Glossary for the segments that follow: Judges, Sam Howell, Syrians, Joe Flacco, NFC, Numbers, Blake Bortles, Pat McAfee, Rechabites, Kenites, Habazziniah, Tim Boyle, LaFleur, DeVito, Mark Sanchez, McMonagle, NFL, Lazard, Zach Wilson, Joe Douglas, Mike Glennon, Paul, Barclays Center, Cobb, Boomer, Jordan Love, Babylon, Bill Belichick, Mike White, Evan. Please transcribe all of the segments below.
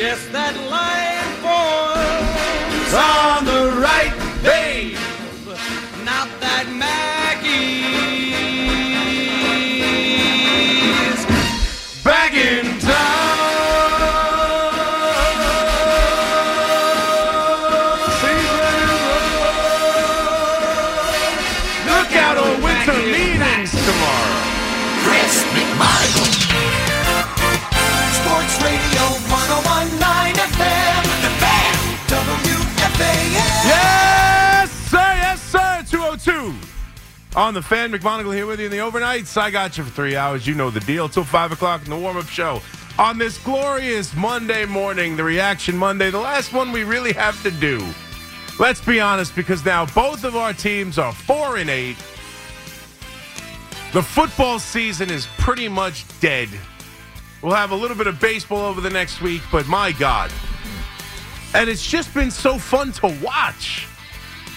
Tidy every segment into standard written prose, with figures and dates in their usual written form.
Yes, that line falls on the right, babe. Not that Maggie's back in town. Look out on winter meetings tomorrow. Chris McMonagle. Sports Radio 101.9 FM. The Fan. WFAN. Yes, sir. Yes, sir. 202 on The Fan. McMonagle here with you in the overnights. I got you for 3 hours. You know the deal. Till 5 o'clock in the warm-up show. On this glorious Monday morning, the Reaction Monday, the last one we really have to do. Let's be honest, because now both of our teams are 4-8. The football season is pretty much dead. We'll have a little bit of baseball over the next week, but my God. And it's just been so fun to watch.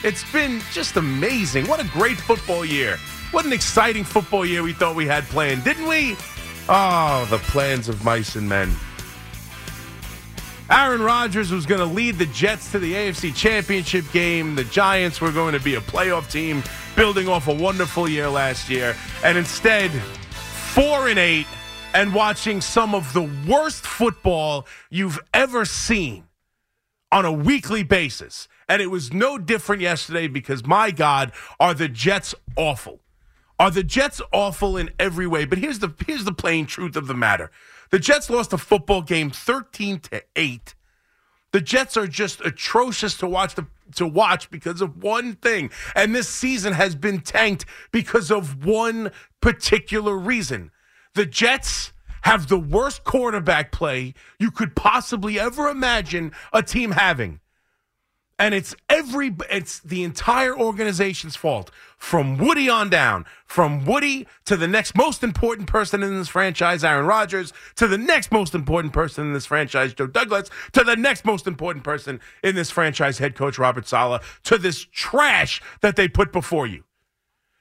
It's been just amazing. What a great football year. What an exciting football year we thought we had planned, didn't we? Oh, the plans of mice and men. Aaron Rodgers was going to lead the Jets to the AFC Championship game. The Giants were going to be a playoff team, building off a wonderful year last year. And instead, 4-8. And watching some of the worst football you've ever seen on a weekly basis. And it was no different yesterday because, my God, are the Jets awful. Are the Jets awful in every way? But here's the plain truth of the matter. The Jets lost a football game 13-8. The Jets are just atrocious to watch because of one thing. And this season has been tanked because of one particular reason. The Jets have the worst quarterback play you could possibly ever imagine a team having. And it's the entire organization's fault. From Woody on down, from Woody to the next most important person in this franchise, Aaron Rodgers, to the next most important person in this franchise, Joe Douglas, to the next most important person in this franchise, head coach Robert Saleh, to this trash that they put before you.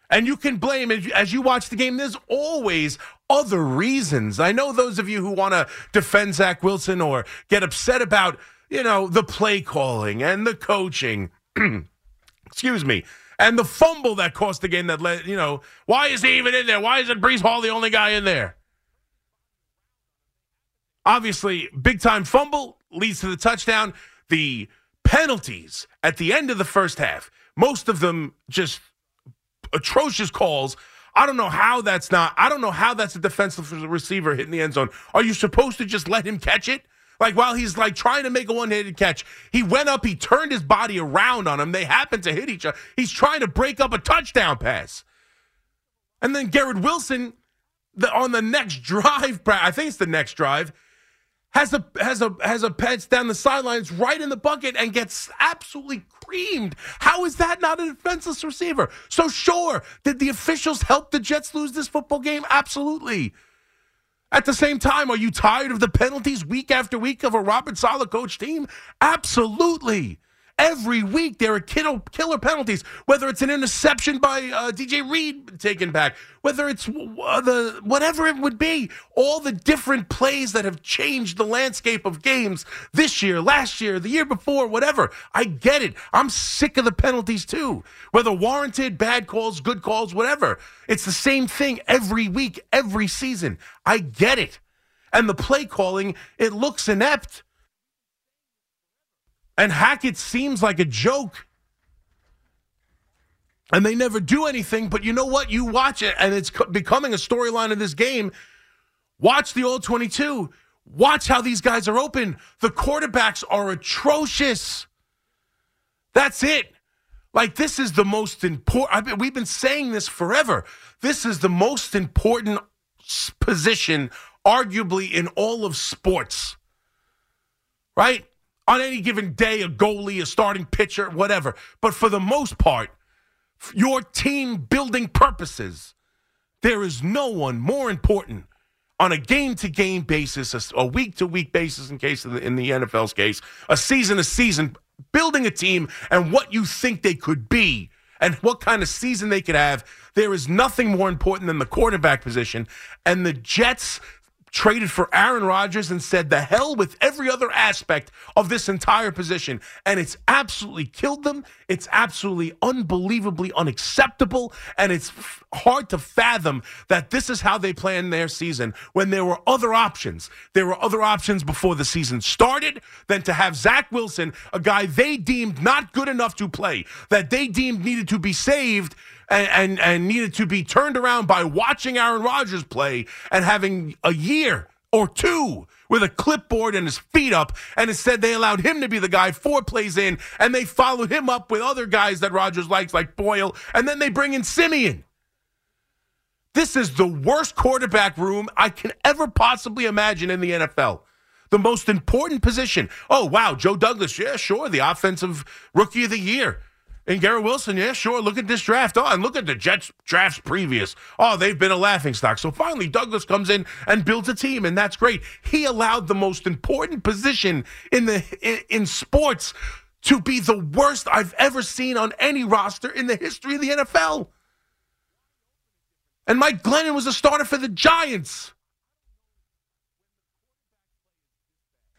And you can blame, as you watch the game, there's always other reasons. I know those of you who want to defend Zach Wilson or get upset about, the play calling and the coaching. Excuse me. And the fumble that cost the game that led, why is he even in there? Why isn't Breece Hall the only guy in there? Obviously, big-time fumble leads to the touchdown. The penalties at the end of the first half, most of them just atrocious calls. I don't know how that's a defensive receiver hitting the end zone. Are you supposed to just let him catch it? Like, while he's trying to make a one-handed catch, he went up, he turned his body around on him. They happened to hit each other. He's trying to break up a touchdown pass. And then Garrett Wilson, on the next drive, I think it's the next drive, has a pass down the sidelines right in the bucket and gets absolutely creamed. How is that not a defenseless receiver? So sure, did the officials help the Jets lose this football game? Absolutely. At the same time, are you tired of the penalties week after week of a Robert Saleh coach team? Absolutely. Every week there are killer penalties, whether it's an interception by DJ Reed taken back, whether it's whatever it would be, all the different plays that have changed the landscape of games this year, last year, the year before, whatever. I get it. I'm sick of the penalties too, whether warranted, bad calls, good calls, whatever. It's the same thing every week, every season. I get it. And the play calling, it looks inept. And Hackett seems like a joke. And they never do anything, but you know what? You watch it, and it's becoming a storyline of this game. Watch the old 22. Watch how these guys are open. The quarterbacks are atrocious. That's it. This is the most important. We've been saying this forever. This is the most important position, arguably, in all of sports. Right? On any given day, a goalie, a starting pitcher, whatever. But for the most part, your team-building purposes, there is no one more important on a game-to-game basis, a week-to-week basis in the NFL's case, a season-to-season, building a team and what you think they could be and what kind of season they could have. There is nothing more important than the quarterback position. And the Jets traded for Aaron Rodgers and said the hell with every other aspect of this entire position. And it's absolutely killed them. It's absolutely unbelievably unacceptable. And it's hard to fathom that this is how they planned their season when there were other options. There were other options before the season started than to have Zach Wilson, a guy they deemed not good enough to play, that they deemed needed to be saved and needed to be turned around by watching Aaron Rodgers play and having a year or two with a clipboard and his feet up, and instead they allowed him to be the guy 4 plays in, and they followed him up with other guys that Rodgers likes, like Boyle, and then they bring in Siemian. This is the worst quarterback room I can ever possibly imagine in the NFL. The most important position. Oh, wow, Joe Douglas, yeah, sure, the offensive rookie of the year. And Garrett Wilson, yeah, sure, look at this draft. Oh, and look at the Jets drafts previous. Oh, they've been a laughingstock. So finally, Douglas comes in and builds a team, and that's great. He allowed the most important position in sports to be the worst I've ever seen on any roster in the history of the NFL. And Mike Glennon was a starter for the Giants.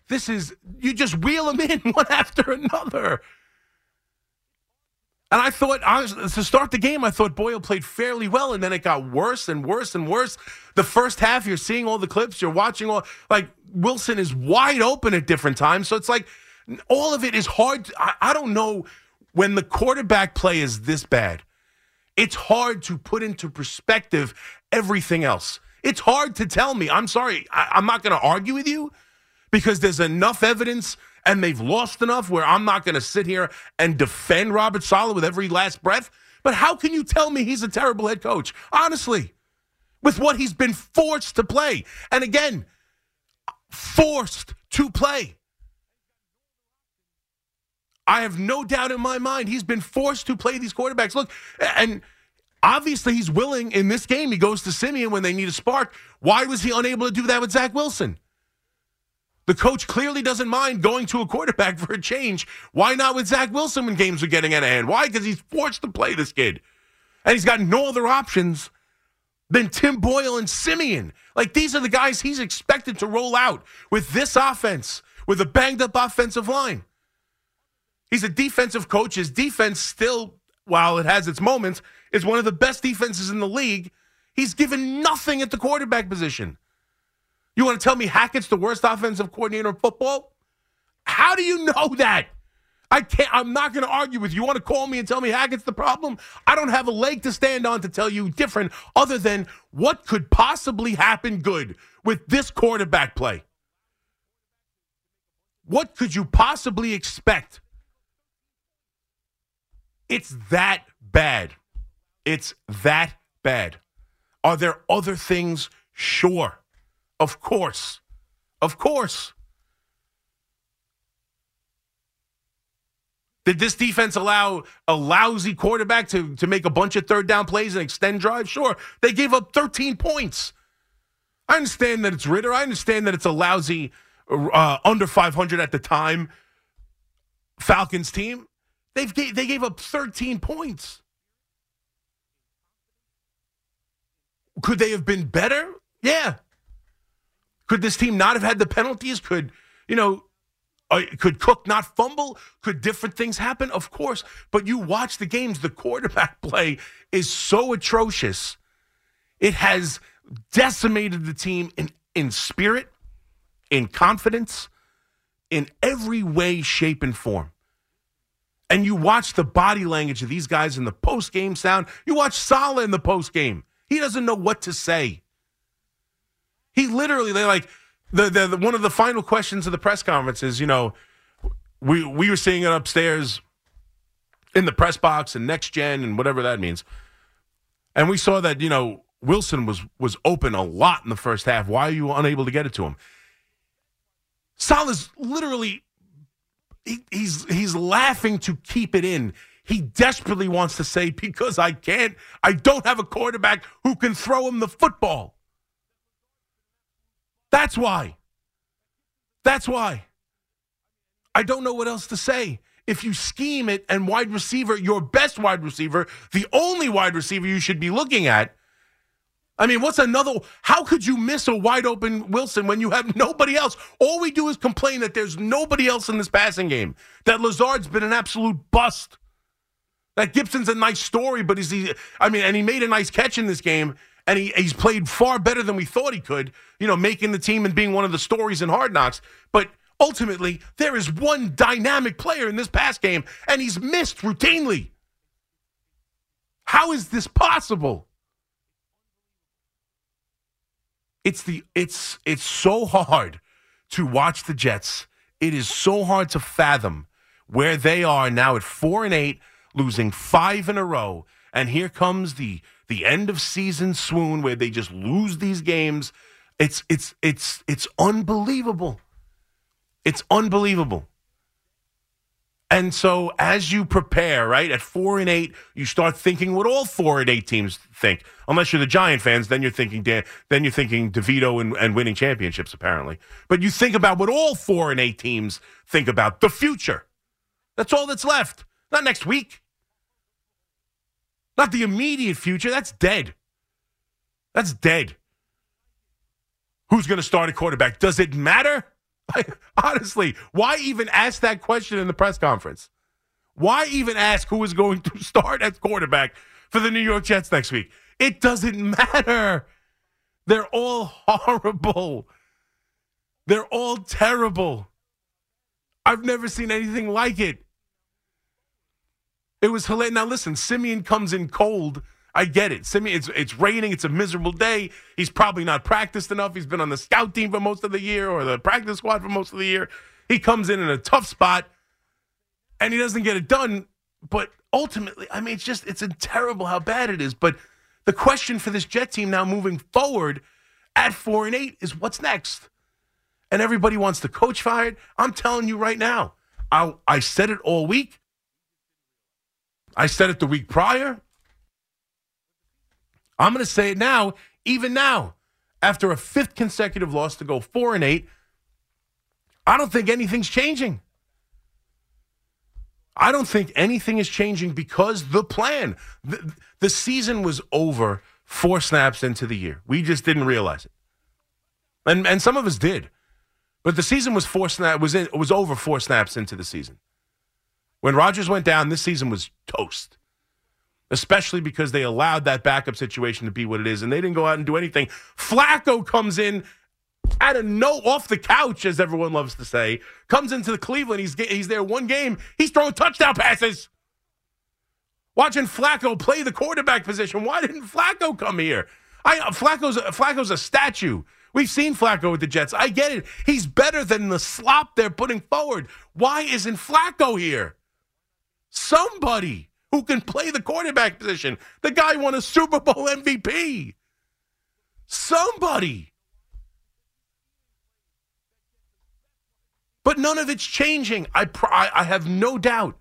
This is, you just wheel them in one after another. And I thought, to start the game, I thought Boyle played fairly well, and then it got worse and worse and worse. The first half, you're seeing all the clips, you're watching all, like, Wilson is wide open at different times. So it's like, all of it is hard. I don't know, when the quarterback play is this bad, it's hard to put into perspective everything else. It's hard to tell me. I'm sorry, I'm not going to argue with you, because there's enough evidence and they've lost enough where I'm not going to sit here and defend Robert Saleh with every last breath. But how can you tell me he's a terrible head coach? Honestly, with what he's been forced to play. And again, forced to play. I have no doubt in my mind he's been forced to play these quarterbacks. Look, and obviously he's willing in this game. He goes to Siemian when they need a spark. Why was he unable to do that with Zach Wilson? The coach clearly doesn't mind going to a quarterback for a change. Why not with Zach Wilson when games are getting out of hand? Why? Because he's forced to play this kid. And he's got no other options than Tim Boyle and Siemian. Like, these are the guys he's expected to roll out with this offense, with a banged-up offensive line. He's a defensive coach. His defense still, while it has its moments, is one of the best defenses in the league. He's given nothing at the quarterback position. You want to tell me Hackett's the worst offensive coordinator in football? How do you know that? I'm not going to argue with you. You want to call me and tell me Hackett's the problem? I don't have a leg to stand on to tell you different, other than what could possibly happen good with this quarterback play. What could you possibly expect? It's that bad. It's that bad. Are there other things? Sure. Of course. Of course. Did this defense allow a lousy quarterback to make a bunch of third down plays and extend drives? Sure. They gave up 13 points. I understand that it's Ritter. I understand that it's a lousy under 500 at the time Falcons team. They gave up 13 points. Could they have been better? Yeah. Could this team not have had the penalties? Could, could Cook not fumble? Could different things happen? Of course. But you watch the games, the quarterback play is so atrocious. It has decimated the team in spirit, in confidence, in every way, shape, and form. And you watch the body language of these guys in the post-game sound. You watch Saleh in the post-game. He doesn't know what to say. He literally, they like, the one of the final questions of the press conference is, we were seeing it upstairs in the press box and next gen and whatever that means. And we saw that, Wilson was open a lot in the first half. Why are you unable to get it to him? Saleh's literally, he's laughing to keep it in. He desperately wants to say, because I don't have a quarterback who can throw him the football. That's why. That's why. I don't know what else to say. If you scheme it and wide receiver, your best wide receiver, the only wide receiver you should be looking at, I mean, what's another? How could you miss a wide open Wilson when you have nobody else? All we do is complain that there's nobody else in this passing game. That Lazard's been an absolute bust. That Gibson's a nice story, but he made a nice catch in this game, and he's played far better than we thought he could. You know, making the team and being one of the stories in Hard Knocks, but. Ultimately, there is one dynamic player in this pass game, and he's missed routinely. How is this possible? It's so hard to watch the Jets. It is so hard to fathom where they are now at 4-8, losing 5 in a row, and here comes the end of season swoon where they just lose these games. It's unbelievable. It's unbelievable. And so as you prepare, right, at 4-8, you start thinking what all 4-8 teams think. Unless you're the Giant fans, then you're thinking DeVito and winning championships, apparently. But you think about what all 4-8 teams think about, the future. That's all that's left. Not next week. Not the immediate future. That's dead. That's dead. Who's going to start a quarterback? Does it matter? Honestly, why even ask that question in the press conference? Why even ask who is going to start at quarterback for the New York Jets next week? It doesn't matter. They're all horrible. They're all terrible. I've never seen anything like it. It was hilarious. Now listen, Siemian comes in cold. I get it. Siemian, it's raining. It's a miserable day. He's probably not practiced enough. He's been on the scout team for most of the year or the practice squad for most of the year. He comes in a tough spot, and he doesn't get it done. But ultimately, I mean, it's terrible how bad it is. But the question for this Jet team now moving forward at 4-8 is what's next? And everybody wants the coach fired. I'm telling you right now, I said it all week. I said it the week prior. I'm going to say it now, even now, after a fifth consecutive loss to go 4-8, I don't think anything's changing. I don't think anything is changing because the plan, the season was over 4 snaps into the year. We just didn't realize it. And some of us did. But the season was over 4 snaps into the season. When Rodgers went down, this season was toast. Especially because they allowed that backup situation to be what it is, and they didn't go out and do anything. Flacco comes in off the couch, as everyone loves to say, comes into the Cleveland. He's there one game. He's throwing touchdown passes. Watching Flacco play the quarterback position. Why didn't Flacco come here? Flacco's a statue. We've seen Flacco with the Jets. I get it. He's better than the slop they're putting forward. Why isn't Flacco here? Somebody who can play the quarterback position. The guy won a Super Bowl MVP. Somebody. But none of it's changing. I have no doubt.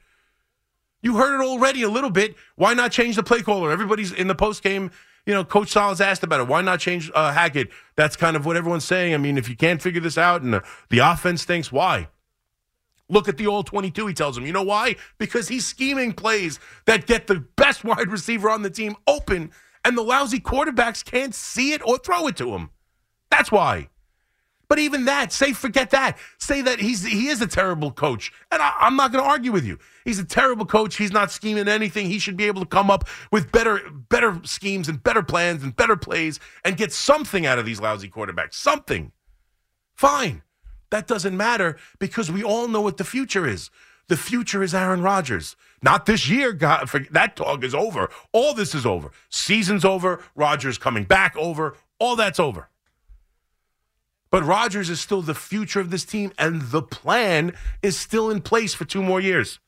You heard it already a little bit. Why not change the play caller? Everybody's in the postgame. You know, Coach Saleh's asked about it. Why not change Hackett? That's kind of what everyone's saying. I mean, if you can't figure this out and the offense stinks, why? Look at the all-22, he tells him. You know why? Because he's scheming plays that get the best wide receiver on the team open, and the lousy quarterbacks can't see it or throw it to him. That's why. But even that, forget that. Say that he is a terrible coach, and I'm not going to argue with you. He's a terrible coach. He's not scheming anything. He should be able to come up with better schemes and better plans and better plays and get something out of these lousy quarterbacks. Something. Fine. That doesn't matter because we all know what the future is. The future is Aaron Rodgers. Not this year. God, that talk is over. All this is over. Season's over. Rodgers coming back over. All that's over. But Rodgers is still the future of this team, and the plan is still in place for 2 more years.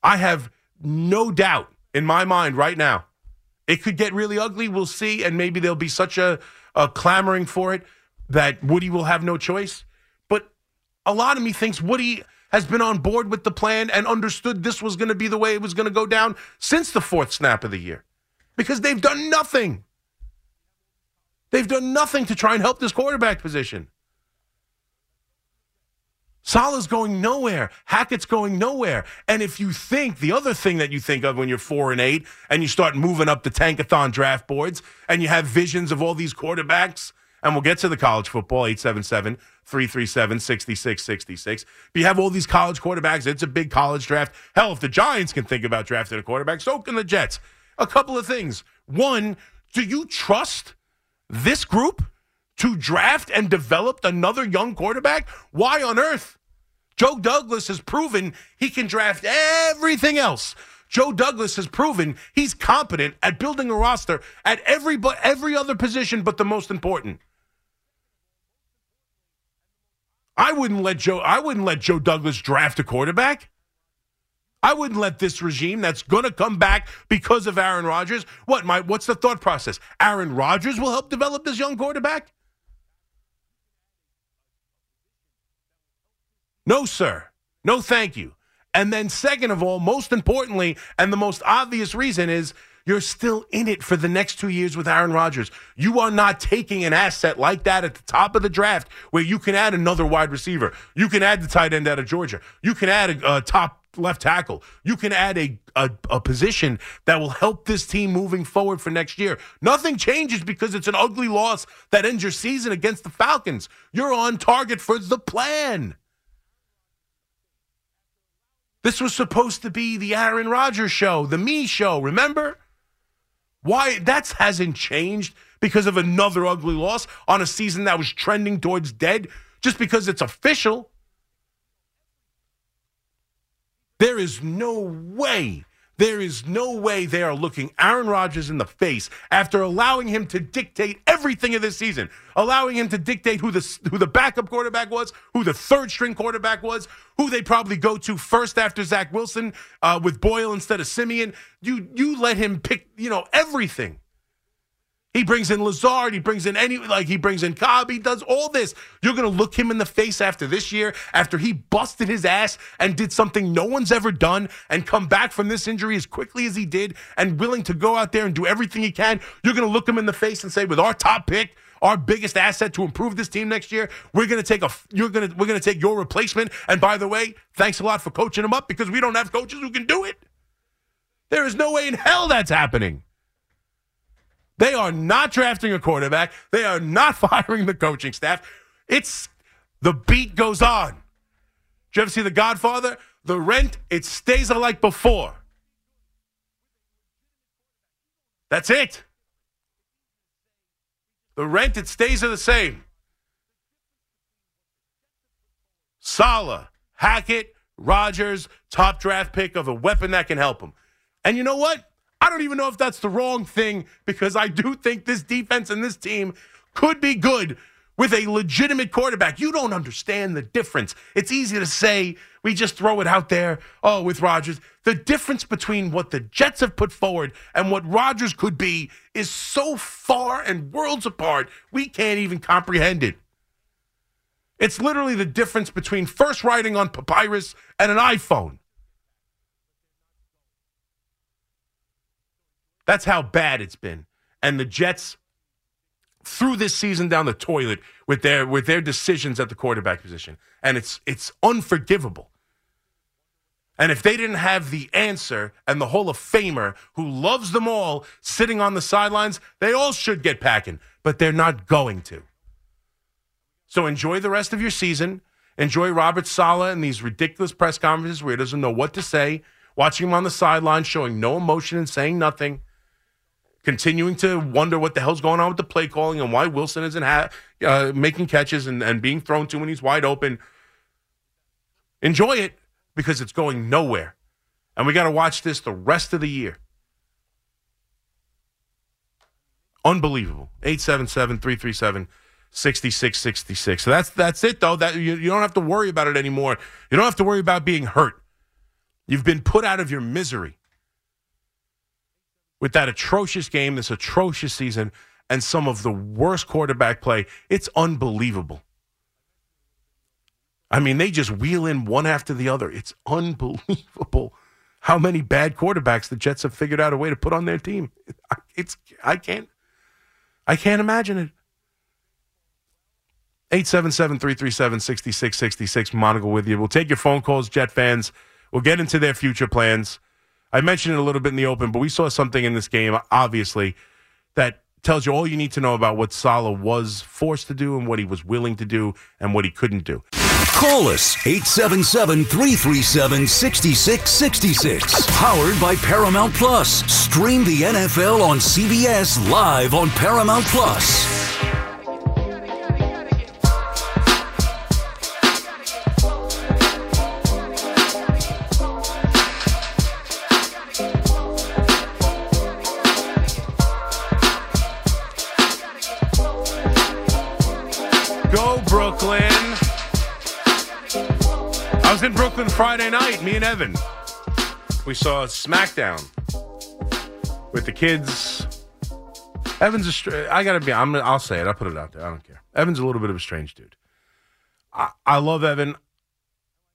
I have no doubt in my mind right now. It could get really ugly. We'll see, and maybe there'll be such a clamoring for it that Woody will have no choice. But a lot of me thinks Woody has been on board with the plan and understood this was going to be the way it was going to go down since the 4th snap of the year. Because they've done nothing. They've done nothing to try and help this quarterback position. Saleh's going nowhere. Hackett's going nowhere. And if you think, the other thing that you think of when you're 4-8 and you start moving up the tankathon draft boards and you have visions of all these quarterbacks, and we'll get to the college football, 877-337-6666. But you have all these college quarterbacks. It's a big college draft. Hell, if the Giants can think about drafting a quarterback, so can the Jets. A couple of things. One, do you trust this group to draft and develop another young quarterback? Why on earth? Joe Douglas has proven he can draft everything else. Joe Douglas has proven he's competent at building a roster at every other position but the most important. I wouldn't let Joe Douglas draft a quarterback. I wouldn't let this regime that's going to come back because of Aaron Rodgers. What's the thought process? Aaron Rodgers will help develop this young quarterback? No, sir. No, thank you. And then second of all, most importantly, and the most obvious reason is you're still in it for the next 2 years with Aaron Rodgers. You are not taking an asset like that at the top of the draft where you can add another wide receiver. You can add the tight end out of Georgia. You can add a top left tackle. You can add a position that will help this team moving forward for next year. Nothing changes because it's an ugly loss that ends your season against the Falcons. You're on target for the plan. This was supposed to be the Aaron Rodgers show, the me show, remember? Why? That hasn't changed because of another ugly loss on a season that was trending towards dead just because it's official. There is no way they are looking Aaron Rodgers in the face after allowing him to dictate everything of this season, allowing him to dictate who the backup quarterback was, who the third-string quarterback was, who they probably go to first after Zach Wilson with Boyle instead of Siemian. You let him pick, everything. He brings in Lazard. He brings in he brings in Cobb. He does all this. You're going to look him in the face after this year, after he busted his ass and did something no one's ever done and come back from this injury as quickly as he did and willing to go out there and do everything he can. You're going to look him in the face and say, with our top pick, our biggest asset to improve this team next year, we're going to take your replacement. And by the way, thanks a lot for coaching him up because we don't have coaches who can do it. There is no way in hell that's happening. They are not drafting a quarterback. They are not firing the coaching staff. It's the beat goes on. Did you ever see The Godfather? The rent, it stays like before. That's it. The rent, it stays the same. Saleh, Hackett, Rodgers, top draft pick of a weapon that can help him. And you know what? I don't even know if that's the wrong thing because I do think this defense and this team could be good with a legitimate quarterback. You don't understand the difference. It's easy to say we just throw it out there, with Rodgers. The difference between what the Jets have put forward and what Rodgers could be is so far and worlds apart, we can't even comprehend it. It's literally the difference between first writing on papyrus and an iPhone. That's how bad it's been. And the Jets threw this season down the toilet with their decisions at the quarterback position. And it's unforgivable. And if they didn't have the answer and the Hall of Famer who loves them all sitting on the sidelines, they all should get packing. But they're not going to. So enjoy the rest of your season. Enjoy Robert Saleh and these ridiculous press conferences where he doesn't know what to say. Watching him on the sideline, showing no emotion and saying nothing. Continuing to wonder what the hell's going on with the play calling and why Wilson isn't making catches and being thrown to when he's wide open. Enjoy it because it's going nowhere. And we got to watch this the rest of the year. Unbelievable. 877-337-6666. So that's it, though. That you don't have to worry about it anymore. You don't have to worry about being hurt. You've been put out of your misery with that atrocious game, this atrocious season, and some of the worst quarterback play. It's unbelievable. I mean, they just wheel in one after the other. It's unbelievable how many bad quarterbacks the Jets have figured out a way to put on their team. I can't imagine it. 877-337-6666. McMonagle with you. We'll take your phone calls, Jet fans. We'll get into their future plans. I mentioned it a little bit in the open, but we saw something in this game, obviously, that tells you all you need to know about what Saleh was forced to do and what he was willing to do and what he couldn't do. Call us, 877-337-6666. Powered by Paramount Plus. Stream the NFL on CBS live on Paramount Plus. In Brooklyn Friday night, me and Evan, we saw SmackDown with the kids. I'll say it. I'll put it out there. I don't care. Evan's a little bit of a strange dude. I love Evan.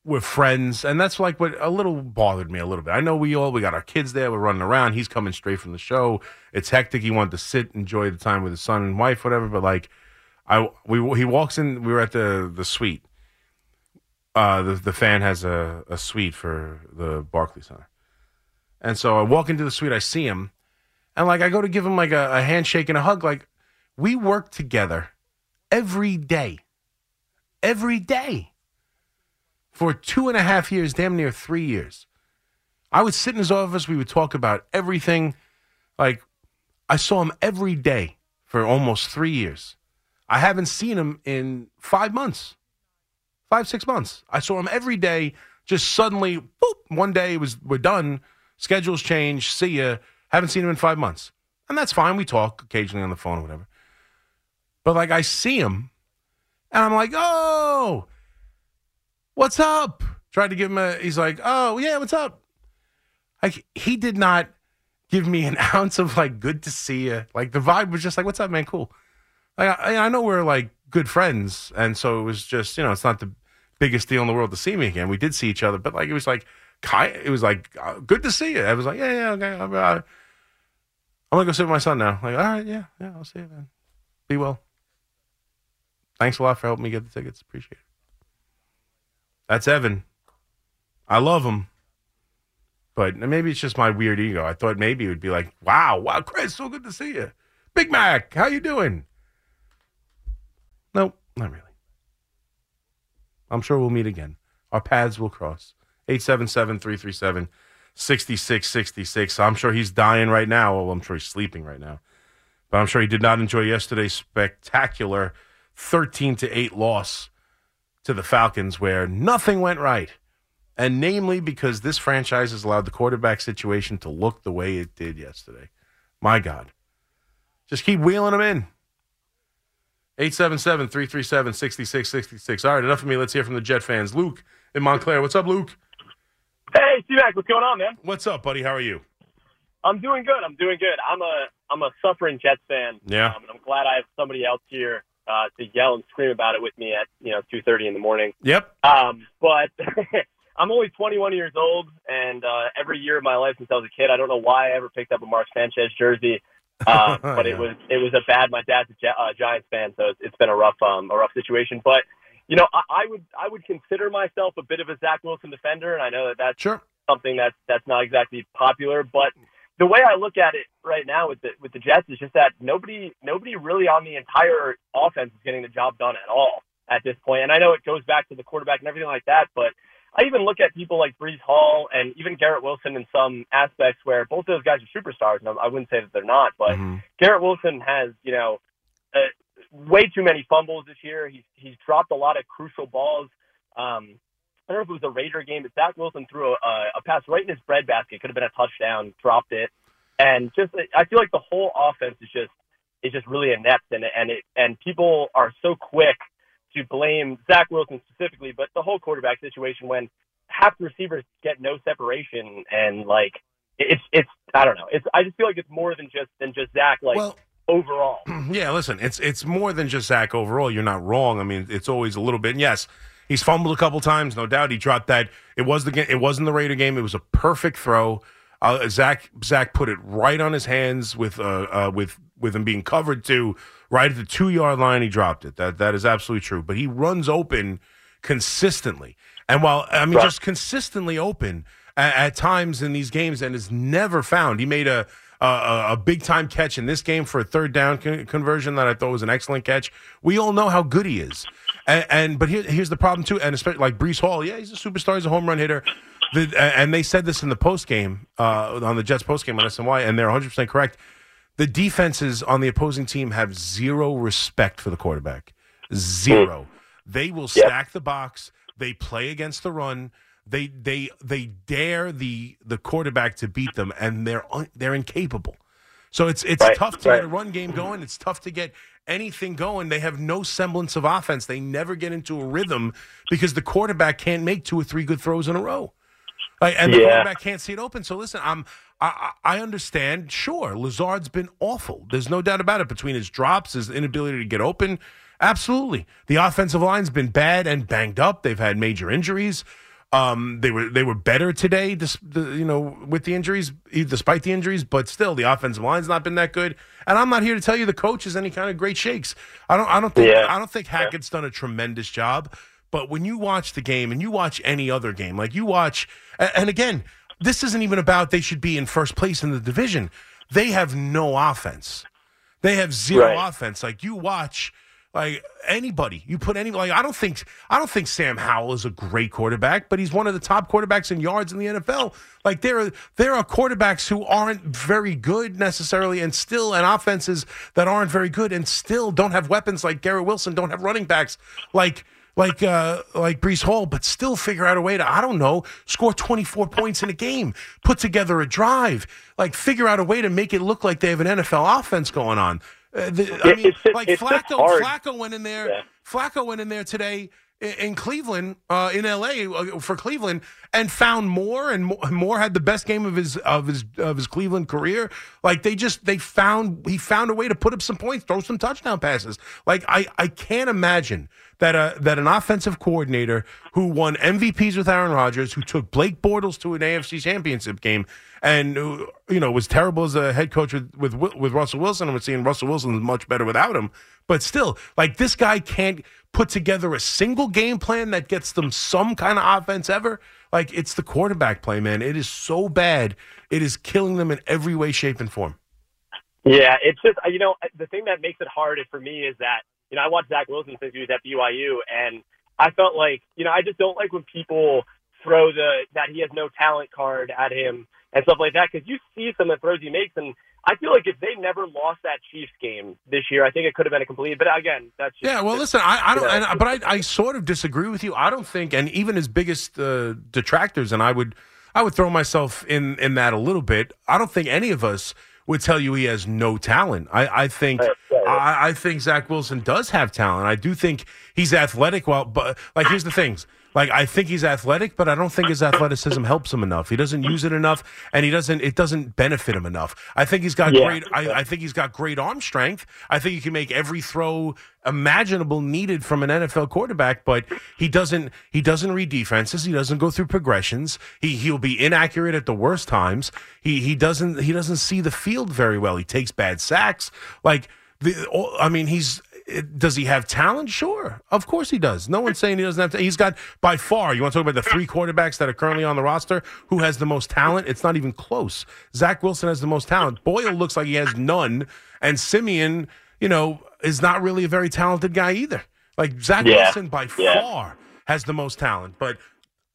We're friends, and that's like what a little bothered me a little bit. I know we got our kids there. We're running around. He's coming straight from the show. It's hectic. He wanted to sit, enjoy the time with his son and wife, whatever. But like, he walks in. We were at the suite. The fan has a suite for the Barclays Center. And so I walk into the suite, I see him, and like I go to give him like a handshake and a hug. Like, we work together every day, for 2.5 years, damn near 3 years. I would sit in his office, we would talk about everything. Like, I saw him every day for almost 3 years. I haven't seen him in 5 months. 5-6 months. I saw him every day. Just suddenly, boop, one day we're done. Schedules change. See ya. Haven't seen him in 5 months. And that's fine. We talk occasionally on the phone or whatever. But like, I see him and I'm like, oh, what's up? Tried to give him he's like, oh yeah, what's up? Like, he did not give me an ounce of like, good to see ya. Like, the vibe was just like, what's up, man? Cool. Like, I know we're like good friends. And so it was just, you know, it's not the biggest deal in the world to see me again. We did see each other, but like, it was like, good to see you. I was like, yeah, okay. I'm going to go sit with my son now. Like, all right, yeah, I'll see you, man. Be well. Thanks a lot for helping me get the tickets. Appreciate it. That's Evan. I love him. But maybe it's just my weird ego. I thought maybe it would be like, wow, Chris, so good to see you. Big Mac, how you doing? No, not really. I'm sure we'll meet again. Our paths will cross. 877-337-6666. I'm sure he's dying right now. Well, I'm sure he's sleeping right now. But I'm sure he did not enjoy yesterday's spectacular 13-8 loss to the Falcons, where nothing went right. And namely because this franchise has allowed the quarterback situation to look the way it did yesterday. My God. Just keep wheeling them in. 877-337-6666. All right, enough of me. Let's hear from the Jet fans. Luke in Montclair. What's up, Luke? Hey, C-Mac, what's going on, man? What's up, buddy? How are you? I'm doing good. I'm a suffering Jets fan. Yeah. And I'm glad I have somebody else here to yell and scream about it with me at 2:30 in the morning. Yep. But I'm only 21 years old, and every year of my life since I was a kid, I don't know why I ever picked up a Mark Sanchez jersey. But yeah. It was a bad. My dad's a Giants fan, so it's been a rough situation. But I would consider myself a bit of a Zach Wilson defender, and I know that's sure. Something that's not exactly popular. But the way I look at it right now with the Jets is just that nobody really on the entire offense is getting the job done at all at this point. And I know it goes back to the quarterback and everything like that, but I even look at people like Breece Hall and even Garrett Wilson in some aspects where both those guys are superstars, and I wouldn't say that they're not, but mm-hmm. Garrett Wilson has, way too many fumbles this year. He's dropped a lot of crucial balls. I don't know if it was a Raider game, but Zach Wilson threw a pass right in his breadbasket. Could have been a touchdown, dropped it. And just, I feel like the whole offense is just really inept, and people are so quick to blame Zach Wilson specifically, but the whole quarterback situation when half the receivers get no separation, and like it's I don't know. I just feel like it's more than just Zach overall. Yeah, listen, it's more than just Zach overall. You're not wrong. I mean, it's always a little bit. And yes, he's fumbled a couple times, no doubt. He dropped that. It wasn't the Raider game. It was a perfect throw. Zach put it right on his hands with him being covered too, right at the 2-yard line. He dropped it. That is absolutely true. But he runs open consistently, and just consistently open at times in these games, and is never found. He made a big time catch in this game for a third down conversion that I thought was an excellent catch. We all know how good he is, but here's the problem too, and especially like Breece Hall. Yeah, he's a superstar. He's a home run hitter. And they said this in the post game on the Jets post game on SNY, and they're 100% correct. The defenses on the opposing team have zero respect for the quarterback. Zero. They will stack the box. They play against the run. They dare the quarterback to beat them, and they're incapable. So it's tough to get a run game going. It's tough to get anything going. They have no semblance of offense. They never get into a rhythm because the quarterback can't make 2 or 3 good throws in a row. And the quarterback can't see it open. So listen, I understand. Sure, Lazard's been awful. There's no doubt about it. Between his drops, his inability to get open, absolutely. The offensive line's been bad and banged up. They've had major injuries. They were better today, with the injuries, despite the injuries. But still, the offensive line's not been that good. And I'm not here to tell you the coach is any kind of great shakes. I don't think Hackett's done a tremendous job. But when you watch the game and you watch any other game, like you watch – and again, this isn't even about they should be in first place in the division. They have no offense. They have zero offense. Like you watch anybody. You put any – I don't think Sam Howell is a great quarterback, but he's one of the top quarterbacks in yards in the NFL. Like there are quarterbacks who aren't very good necessarily and offenses that aren't very good and still don't have weapons like Garrett Wilson, don't have running backs like Breece Hall, but still figure out a way to, I don't know, score 24 points in a game, put together a drive, figure out a way to make it look like they have an NFL offense going on. Flacco went in there. Yeah. Flacco went in there today in Cleveland, in L.A. for Cleveland, and found Moore, and Moore had the best game of his Cleveland career. He found a way to put up some points, throw some touchdown passes. I can't imagine that an offensive coordinator who won MVPs with Aaron Rodgers, who took Blake Bortles to an AFC Championship game, and who, was terrible as a head coach with Russell Wilson, and we're seeing Russell Wilson is much better without him. But still, this guy can't put together a single game plan that gets them some kind of offense ever. It's the quarterback play, man. It is so bad. It is killing them in every way, shape, and form. Yeah, it's just the thing that makes it hard for me is that. I watched Zach Wilson since he was at BYU, and I felt I just don't like when people throw that he has no talent card at him and stuff like that, because you see some of the throws he makes, and I feel like if they never lost that Chiefs game this year, I think it could have been a complete. But again, that's just, yeah. Well, listen, I don't, but I sort of disagree with you. I don't think, and even his biggest detractors, and I would throw myself in that a little bit. I don't think any of us would tell you he has no talent. I think Zach Wilson does have talent. I do think he's athletic. Well, but here's the things. I think he's athletic, but I don't think his athleticism helps him enough. He doesn't use it enough, and it doesn't benefit him enough. I think he's got great. I think he's got great arm strength. I think he can make every throw imaginable needed from an NFL quarterback, but he doesn't read defenses. He doesn't go through progressions. He'll be inaccurate at the worst times. He doesn't see the field very well. He takes bad sacks. Does he have talent? Sure. Of course he does. No one's saying he doesn't have talent. He's got, by far, you want to talk about the 3 quarterbacks that are currently on the roster, who has the most talent? It's not even close. Zach Wilson has the most talent. Boyle looks like he has none. And Siemian, is not really a very talented guy either. Zach Wilson, by far, has the most talent. But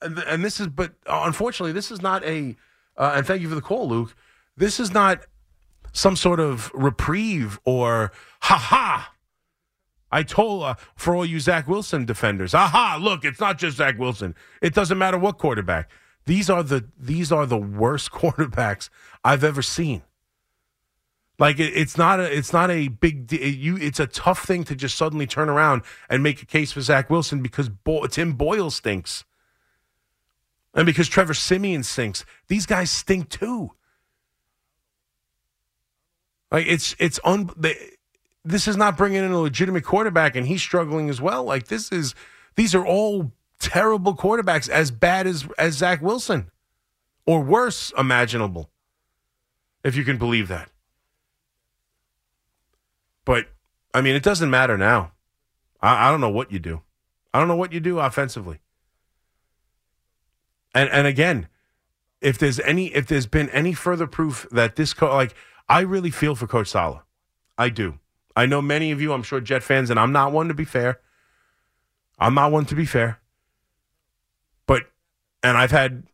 unfortunately, this is not a, and thank you for the call, Luke, this is not some sort of reprieve or, ha-ha, I told for all you Zach Wilson defenders, aha! Look, it's not just Zach Wilson. It doesn't matter what quarterback. These are the worst quarterbacks I've ever seen. It's not a big deal. It's a tough thing to just suddenly turn around and make a case for Zach Wilson because Tim Boyle stinks, and because Trevor Siemian stinks. These guys stink too. This is not bringing in a legitimate quarterback, and he's struggling as well. These are all terrible quarterbacks, as bad as Zach Wilson, or worse, imaginable. if you can believe that. But, I mean, it doesn't matter now. I don't know what you do. I don't know what you do offensively. And again, if there's been any further proof that this coach, like, I really feel for Coach Saleh. I do. I know many of you, I'm sure, Jet fans, and I'm not one to be fair. But, and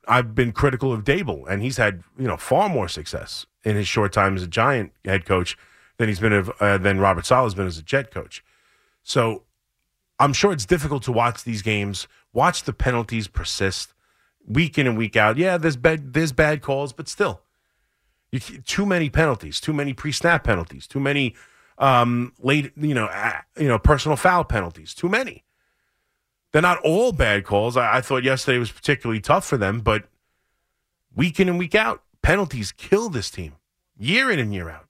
I've been critical of Dable, and he's had, far more success in his short time as a Giant head coach than Robert Saleh has been as a Jet coach. So I'm sure it's difficult to watch these games, watch the penalties persist week in and week out. Yeah, there's bad calls, but still, too many penalties, too many pre-snap penalties, too many late, personal foul penalties, too many. They're not all bad calls. I thought yesterday was particularly tough for them, but week in and week out, penalties kill this team, year in and year out.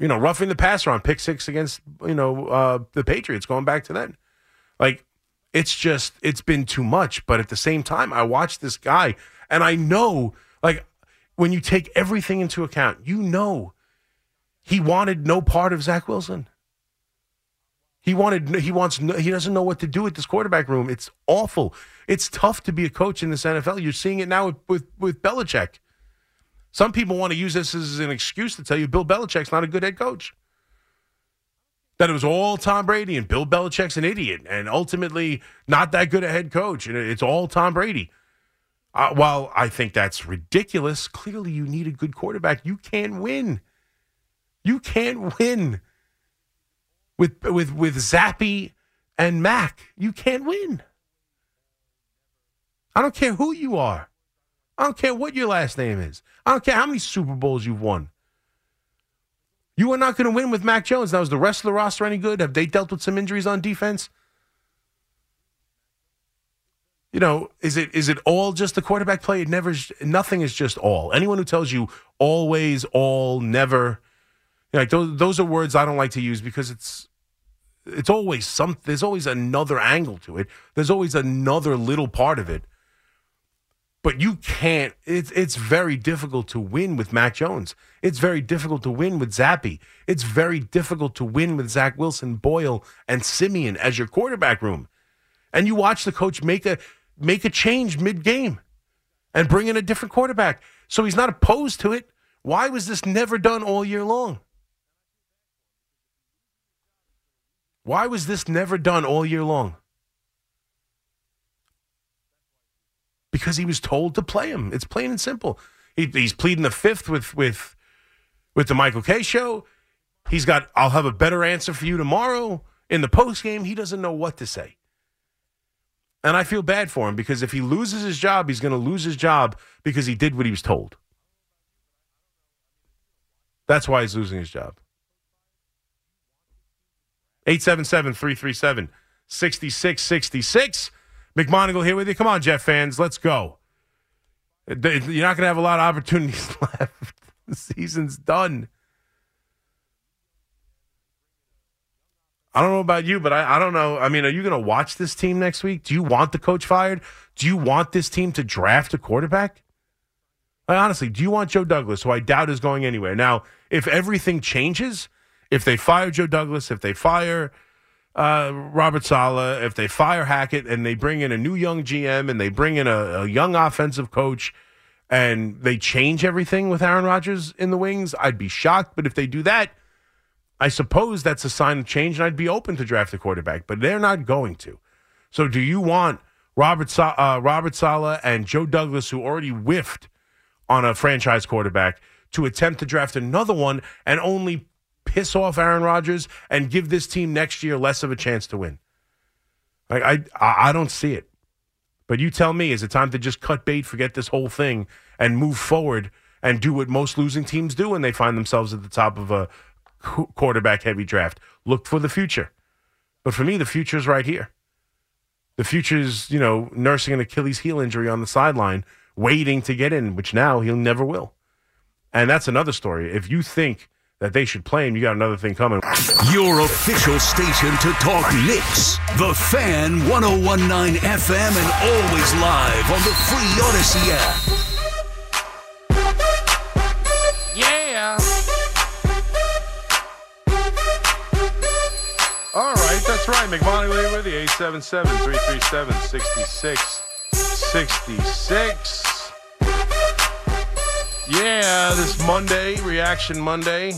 Roughing the passer on pick six against, the Patriots, going back to then. Like, it's been too much. But at the same time, I watched this guy, and I know, like, when you take everything into account, he wanted no part of Zach Wilson. He doesn't know what to do with this quarterback room. It's awful. It's tough to be a coach in this NFL. You're seeing it now with Belichick. Some people want to use this as an excuse to tell you Bill Belichick's not a good head coach. That it was all Tom Brady and Bill Belichick's an idiot and ultimately not that good a head coach. And it's all Tom Brady. While I think that's ridiculous, clearly you need a good quarterback. You can't win. With Zappe and Mac, you can't win. I don't care who you are. I don't care what your last name is. I don't care how many Super Bowls you've won. You are not going to win with Mac Jones. Now, is the rest of the roster any good? Have they dealt with some injuries on defense? Is it all just the quarterback play? Nothing is just all. Anyone who tells you always, all, never, those are words I don't like to use because it's always something. There's always another angle to it. There's always another little part of it. But you can't. It's very difficult to win with Mac Jones. It's very difficult to win with Zappe. It's very difficult to win with Zach Wilson, Boyle, and Siemian as your quarterback room. And you watch the coach make a change mid-game and bring in a different quarterback. So he's not opposed to it. Why was this never done all year long? Why was this never done all year long? Because he was told to play him. It's plain and simple. He's pleading the fifth with the Michael Kay show. He's got, I'll have a better answer for you tomorrow. In the postgame, he doesn't know what to say. And I feel bad for him because if he loses his job, he's going to lose his job because he did what he was told. That's why he's losing his job. 877-337-6666. McMonagle here with you. Come on, Jet fans. Let's go. You're not going to have a lot of opportunities left. The season's done. I don't know about you, but I don't know. I mean, are you going to watch this team next week? Do you want the coach fired? Do you want this team to draft a quarterback? Like, honestly, do you want Joe Douglas, who I doubt is going anywhere? Now, if everything changes, if they fire Joe Douglas, if they fire Robert Saleh, if they fire Hackett and they bring in a new young GM and they bring in a young offensive coach and they change everything with Aaron Rodgers in the wings, I'd be shocked. But if they do that, I suppose that's a sign of change, and I'd be open to draft a quarterback. But they're not going to. So do you want Robert Saleh and Joe Douglas, who already whiffed on a franchise quarterback, to attempt to draft another one and only piss off Aaron Rodgers and give this team next year less of a chance to win? Like, I don't see it. But you tell me, is it time to just cut bait, forget this whole thing, and move forward and do what most losing teams do when they find themselves at the top of a quarterback-heavy draft? Look for the future. But for me, the future is right here. The future is, nursing an Achilles heel injury on the sideline, waiting to get in, which now he'll never will. And that's another story. If you think that they should play him, you got another thing coming. Your official station to talk Knicks. The Fan, 101.9 FM, and always live on the free Odyssey app. That's right. McMonagle with you. 877-337-6666. Yeah, this Monday, Reaction Monday.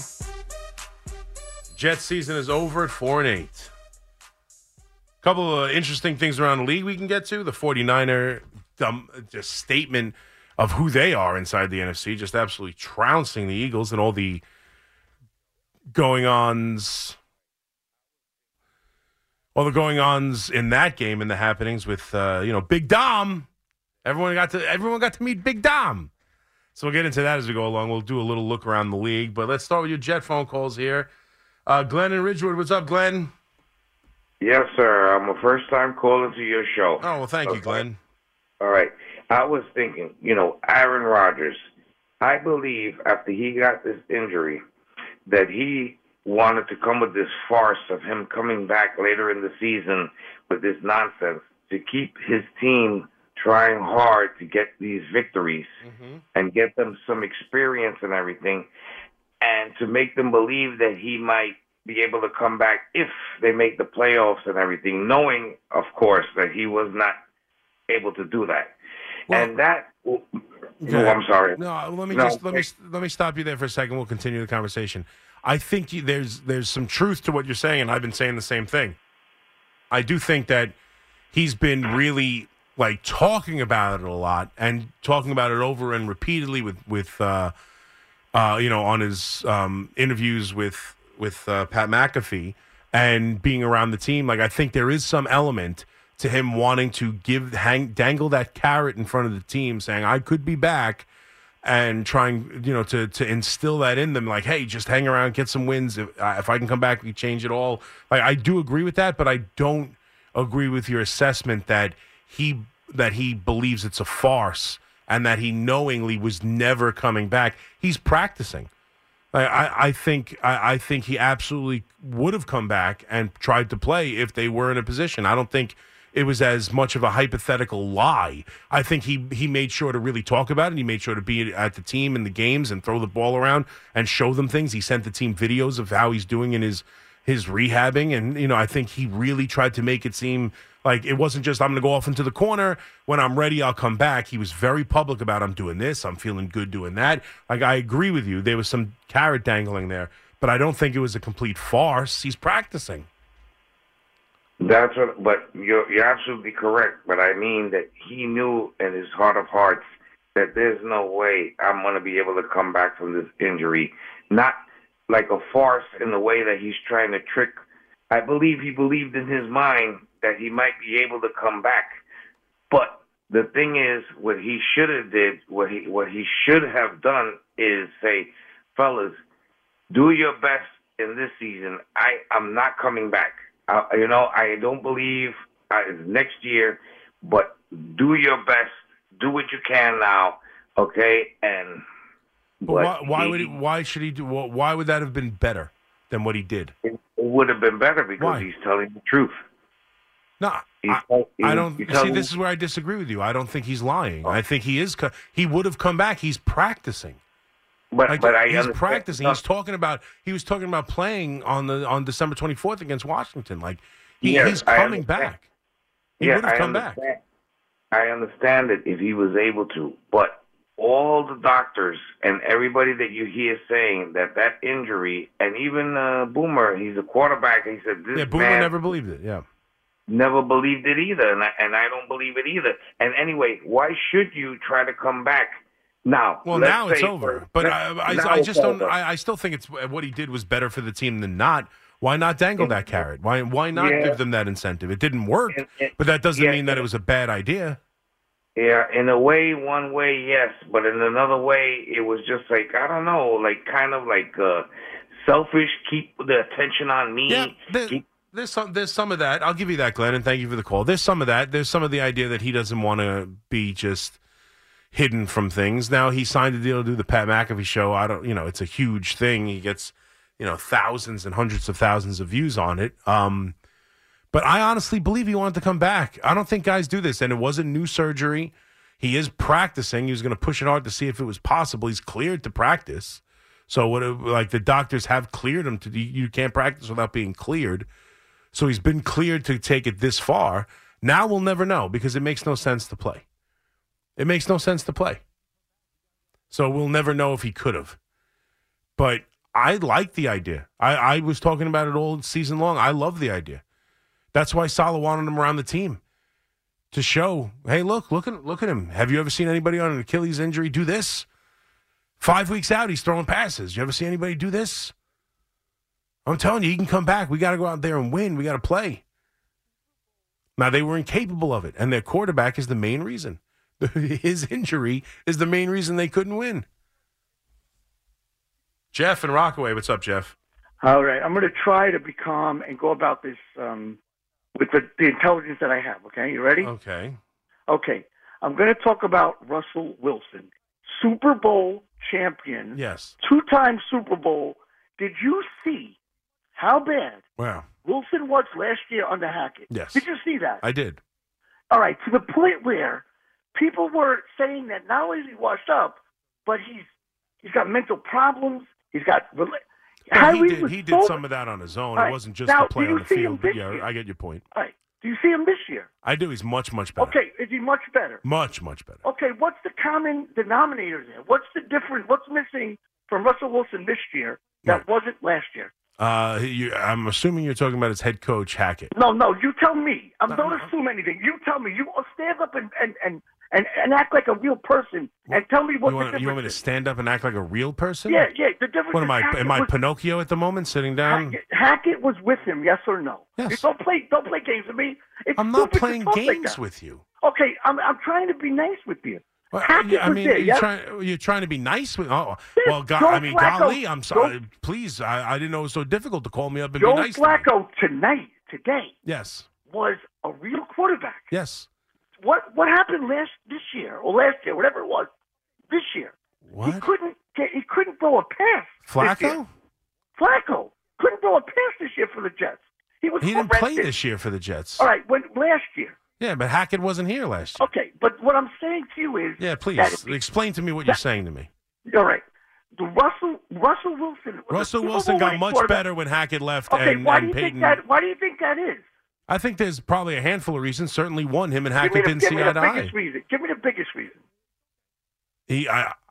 Jets season is over at 4-8. Couple of interesting things around the league we can get to. The 49er just statement of who they are inside the NFC, just absolutely trouncing the Eagles and all the going-ons. All the going-ons in that game and the happenings with, Big Dom. Everyone got to meet Big Dom. So we'll get into that as we go along. We'll do a little look around the league. But let's start with your Jet phone calls here. Glenn in Ridgewood. What's up, Glenn? Yes, sir. I'm a first-time caller to your show. Oh, well, thank you, Glenn. All right. I was thinking, Aaron Rodgers. I believe after he got this injury that he wanted to come with this farce of him coming back later in the season with this nonsense to keep his team trying hard to get these victories and get them some experience and everything, and to make them believe that he might be able to come back if they make the playoffs and everything, knowing, of course, that he was not able to do that. Well, and that... No, I'm sorry. No, let me stop you there for a second. We'll continue the conversation. I think there's some truth to what you're saying, and I've been saying the same thing. I do think that he's been really, talking about it a lot and talking about it over and repeatedly with on his interviews with Pat McAfee and being around the team. I think there is some element to him wanting to dangle that carrot in front of the team, saying, I could be back. And trying, to instill that in them, hey, just hang around, get some wins. If I can come back, we change it all. I do agree with that, but I don't agree with your assessment that he believes it's a farce and that he knowingly was never coming back. He's practicing. I think he absolutely would have come back and tried to play if they were in a position. I don't think it was as much of a hypothetical lie. I think he made sure to really talk about it. He made sure to be at the team in the games and throw the ball around and show them things. He sent the team videos of how he's doing in his rehabbing. And, I think he really tried to make it seem like it wasn't just I'm going to go off into the corner. When I'm ready, I'll come back. He was very public about I'm doing this. I'm feeling good doing that. I agree with you. There was some carrot dangling there. But I don't think it was a complete farce. He's practicing. That's what, but you're absolutely correct. But I mean that he knew in his heart of hearts that there's no way I'm going to be able to come back from this injury. Not like a farce in the way that he's trying to trick. I believe he believed in his mind that he might be able to come back. But the thing is, what he should have done is say, fellas, do your best in this season. I'm not coming back. I don't believe it's next year, but do your best. Do what you can now, okay? And but why would that have been better than what he did? It would have been better because he's telling the truth. No, I don't. See, this is where I disagree with you. I don't think he's lying. Oh. I think he is. He would have come back. He's practicing. But he's practicing. He was talking about playing on December 24th against Washington. He's coming back. He would have come back. I understand it if he was able to, but all the doctors and everybody that you hear saying that injury, and even Boomer, he's a quarterback. He said this. Yeah, Boomer never believed it. Yeah, never believed it either, and I don't believe it either. And anyway, why should you try to come back? Now it's over. But I just don't. I still think it's what he did was better for the team than not. Why not dangle that carrot? Why not give them that incentive? It didn't work, but that doesn't mean that it was a bad idea. Yeah, in a way, one way, yes, but in another way, it was just I don't know, selfish. Keep the attention on me. Yeah, there's some of that. I'll give you that, Glenn, and thank you for the call. There's some of that. There's some of the idea that he doesn't want to be just hidden from things. Now he signed a deal to do the Pat McAfee show. It's a huge thing. He gets, thousands and hundreds of thousands of views on it. But I honestly believe he wanted to come back. I don't think guys do this, and it wasn't new surgery. He is practicing. He was going to push it hard to see if it was possible. He's cleared to practice. So the doctors have cleared him to. You can't practice without being cleared. So he's been cleared to take it this far. Now we'll never know because it makes no sense to play. It makes no sense to play. So we'll never know if he could have. But I like the idea. I was talking about it all season long. I love the idea. That's why Saleh wanted him around the team to show, hey, look at him. Have you ever seen anybody on an Achilles injury do this? 5 weeks out, he's throwing passes. You ever see anybody do this? I'm telling you, he can come back. We got to go out there and win. We got to play. Now, they were incapable of it, and their quarterback is the main reason. His injury is the main reason they couldn't win. Jeff in Rockaway. What's up, Jeff? All right. I'm going to try to be calm and go about this with the intelligence that I have, okay? You ready? Okay. Okay. I'm going to talk about Russell Wilson, Super Bowl champion. Yes. Two-time Super Bowl. Did you see how bad Wilson was last year under Hackett? Yes. Did you see that? I did. All right. To the point where people were saying that not only is he washed up, but he's got mental problems. He's got... He did some of that on his own. Right. It wasn't just now, the play on the field. Yeah, I get your point. All right. Do you see him this year? I do. He's much, much better. Okay. Is he much better? Much, much better. Okay. What's the common denominator there? What's the difference? What's missing from Russell Wilson this year that wasn't last year? I'm assuming you're talking about his head coach, Hackett. No. You tell me. Don't assume anything. You tell me. You stand up and act like a real person and tell me what the difference is. You want me to stand up and act like a real person? Yeah. The difference is am I Pinocchio at the moment, sitting down? Hackett was with him, yes or no? Yes. You don't play games with me. I'm not playing games with you. Okay, I'm trying to be nice with you. Well, you're trying to be nice with. Oh, well, golly, I'm sorry. Please, I didn't know it was so difficult to call me up and be nice. Joe Flacco today. Yes. Was a real quarterback. Yes. What happened last year, whatever it was, this year? What? He couldn't throw a pass. Flacco couldn't throw a pass this year for the Jets. He didn't play this year for the Jets. All right, when last year. Yeah, but Hackett wasn't here last year. Okay, but what I'm saying to you is... Yeah, please, explain to me what you're saying to me. All right. Russell Wilson got much better when Hackett left. Okay, why do you think that is? I think there's probably a handful of reasons. Certainly one, him and Hackett didn't see eye to eye. Give me the biggest reason.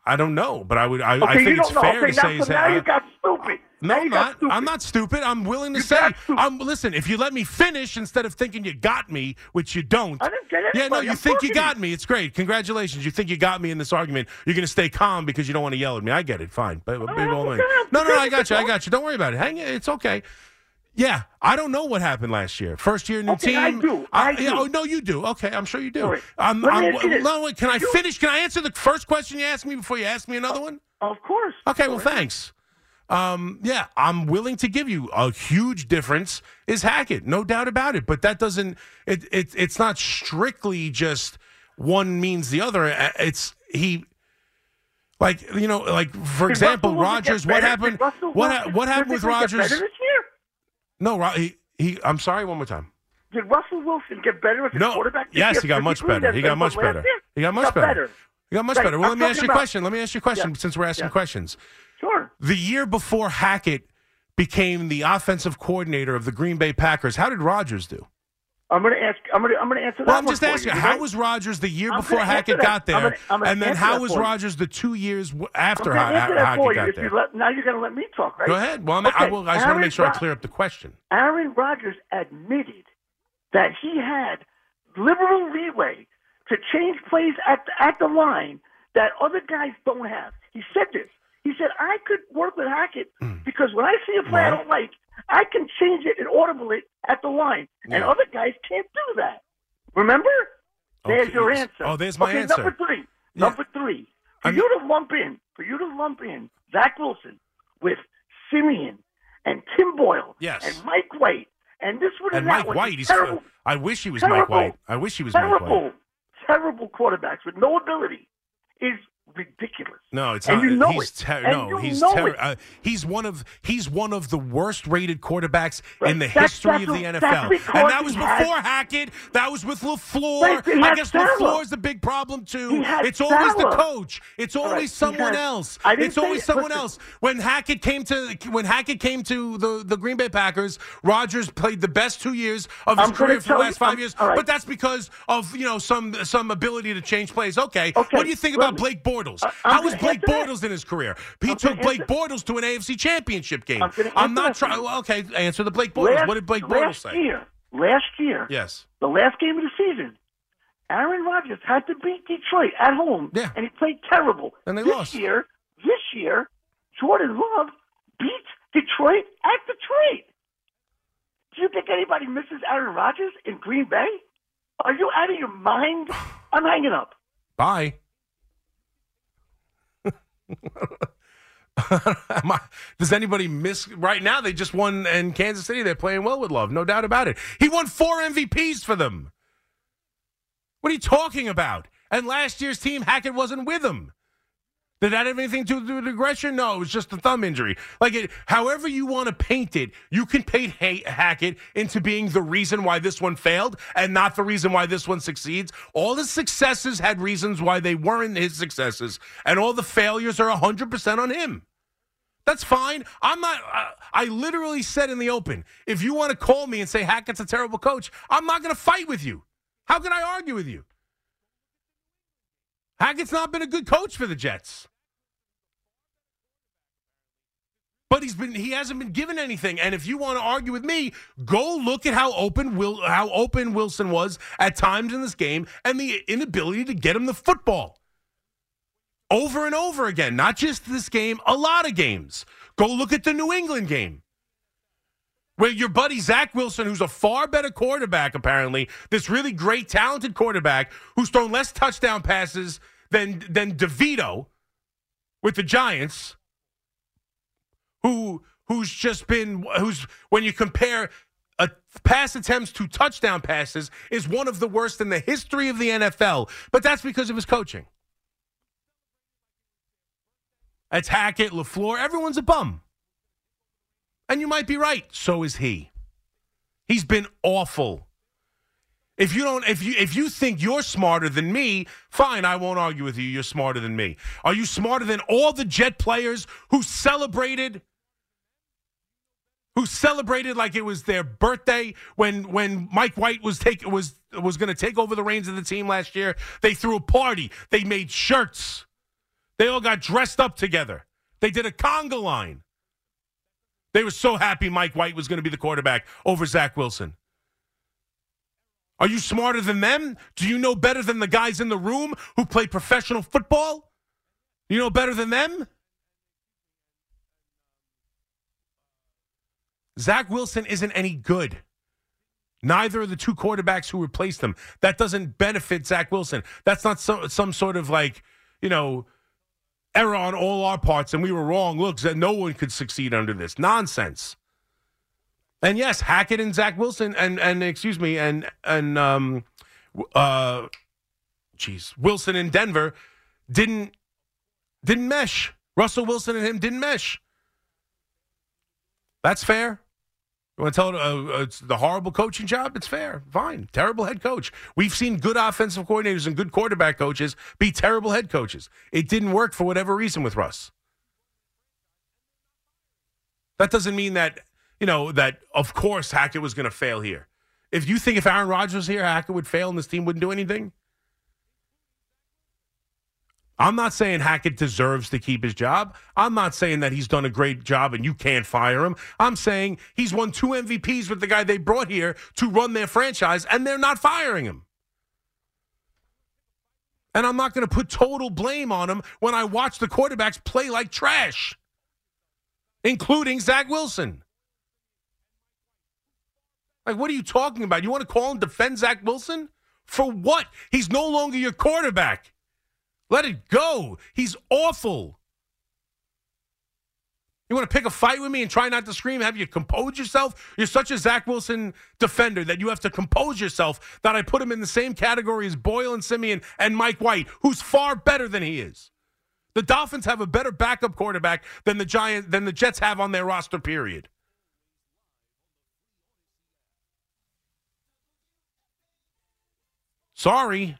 I don't know, but I think it's fair to say his head. Now you got stupid. No, I'm not. I'm not stupid. I'm willing to say. Listen, if you let me finish instead of thinking you got me, which you don't. I didn't get it. Yeah, no, you think you got me. It's great. Congratulations. You think you got me in this argument. You're going to stay calm because you don't want to yell at me. I get it. Fine. No, I got you. Don't worry about it. Hang it. It's okay. Yeah, I don't know what happened last year. First year, new team. I do. Yeah, no, you do. Okay, I'm sure you do. Right. Can I finish? Can I answer the first question you asked me before you ask me another one? Of course. Okay, well, thanks. Yeah, I'm willing to give you a huge difference is Hackett, no doubt about it. But that doesn't it's not strictly just one means the other. It's for example, Rodgers. What happened? What happened with Rodgers? No, I'm sorry. One more time. Did Russell Wilson get better as a quarterback? Yes, he got much better. He got much better. Well, let me ask you a question since we're asking questions. Sure. The year before Hackett became the offensive coordinator of the Green Bay Packers, how did Rodgers do? I'm going to answer that. Well, I'm just asking. How was Rodgers the year before Hackett got there, and then how was Rodgers the 2 years after Hackett got there? Now you're going to let me talk, right? Go ahead. Well, I just want to make sure I clear up the question. Aaron Rodgers admitted that he had liberal leeway to change plays at the line that other guys don't have. He said this. He said, I could work with Hackett because when I see a play I don't like, I can change it and audible it at the line. Yeah. And other guys can't do that. Remember? Okay. There's your answer. Oh, there's my answer. Number three. For you to lump in Zach Wilson with Siemian and Tim Boyle and Mike White and this one and that one. White. I wish he was Mike White. Terrible quarterbacks with no ability is ridiculous. No, it's and not. You know he's he's one of the worst rated quarterbacks in the history of the NFL. And that was before Hackett. That was with LaFleur. I guess LaFleur is a big problem too. It's always the coach. It's always someone else. It's always someone else. When Hackett came to the Green Bay Packers, Rodgers played the best 2 years of his career for the last 5 years. But that's because of some ability to change plays. Okay. What do you think about Blake Bortles? How was Blake Bortles in his career? He took Blake Bortles to an AFC Championship game. I'm not trying. Okay, answer the Blake Bortles. What did Blake Bortles say? Last year. Yes. The last game of the season, Aaron Rodgers had to beat Detroit at home, and he played terrible. And they lost. This year, Jordan Love beat Detroit at Detroit. Do you think anybody misses Aaron Rodgers in Green Bay? Are you out of your mind? I'm hanging up. Bye. Does anybody miss right now? They just won in Kansas City. They're playing well with Love, no doubt about it. He won 4 MVPs for them. What are you talking about? And last year's team, Hackett wasn't with him. Did that have anything to do with aggression? No, it was just a thumb injury. Like, however you want to paint it, you can paint Hackett into being the reason why this one failed and not the reason why this one succeeds. All the successes had reasons why they weren't his successes, and all the failures are 100% on him. That's fine. I'm not. I literally said in the open, if you want to call me and say Hackett's a terrible coach, I'm not going to fight with you. How can I argue with you? Hackett's not been a good coach for the Jets. But he hasn't been given anything. And if you want to argue with me, go look at how open Wilson was at times in this game and the inability to get him the football. Over and over again, not just this game, a lot of games. Go look at the New England game, where your buddy Zach Wilson, who's a far better quarterback apparently, this really great, talented quarterback who's thrown less touchdown passes than DeVito with the Giants, who's when you compare pass attempts to touchdown passes, is one of the worst in the history of the NFL. But that's because of his coaching. It's Hackett, LaFleur. Everyone's a bum. And you might be right. So is he. He's been awful. If you think you're smarter than me, fine, I won't argue with you. You're smarter than me. Are you smarter than all the Jet players who celebrated like it was their birthday when Mike White was going to take over the reins of the team last year? They threw a party. They made shirts. They all got dressed up together. They did a conga line. They were so happy Mike White was going to be the quarterback over Zach Wilson. Are you smarter than them? Do you know better than the guys in the room who play professional football? You know better than them? Zach Wilson isn't any good. Neither of the two quarterbacks who replaced him. That doesn't benefit Zach Wilson. That's not some sort of error on all our parts, and we were wrong. Look, no one could succeed under this. Nonsense. And yes, Hackett and Zach Wilson and Wilson in Denver didn't mesh. Russell Wilson and him didn't mesh. That's fair. You want to tell it's the horrible coaching job? It's fair. Fine. Terrible head coach. We've seen good offensive coordinators and good quarterback coaches be terrible head coaches. It didn't work for whatever reason with Russ. That doesn't mean that of course Hackett was going to fail here. If you think if Aaron Rodgers was here, Hackett would fail and this team wouldn't do anything. I'm not saying Hackett deserves to keep his job. I'm not saying that he's done a great job and you can't fire him. I'm saying he's won 2 MVPs with the guy they brought here to run their franchise, and they're not firing him. And I'm not going to put total blame on him when I watch the quarterbacks play like trash, including Zach Wilson. Like, what are you talking about? You want to call and defend Zach Wilson? For what? He's no longer your quarterback. Let it go. He's awful. You want to pick a fight with me and try not to scream? Have you composed yourself? You're such a Zach Wilson defender that you have to compose yourself, that I put him in the same category as Boyle and Siemian and Mike White, who's far better than he is. The Dolphins have a better backup quarterback than the Jets have on their roster, period. Sorry.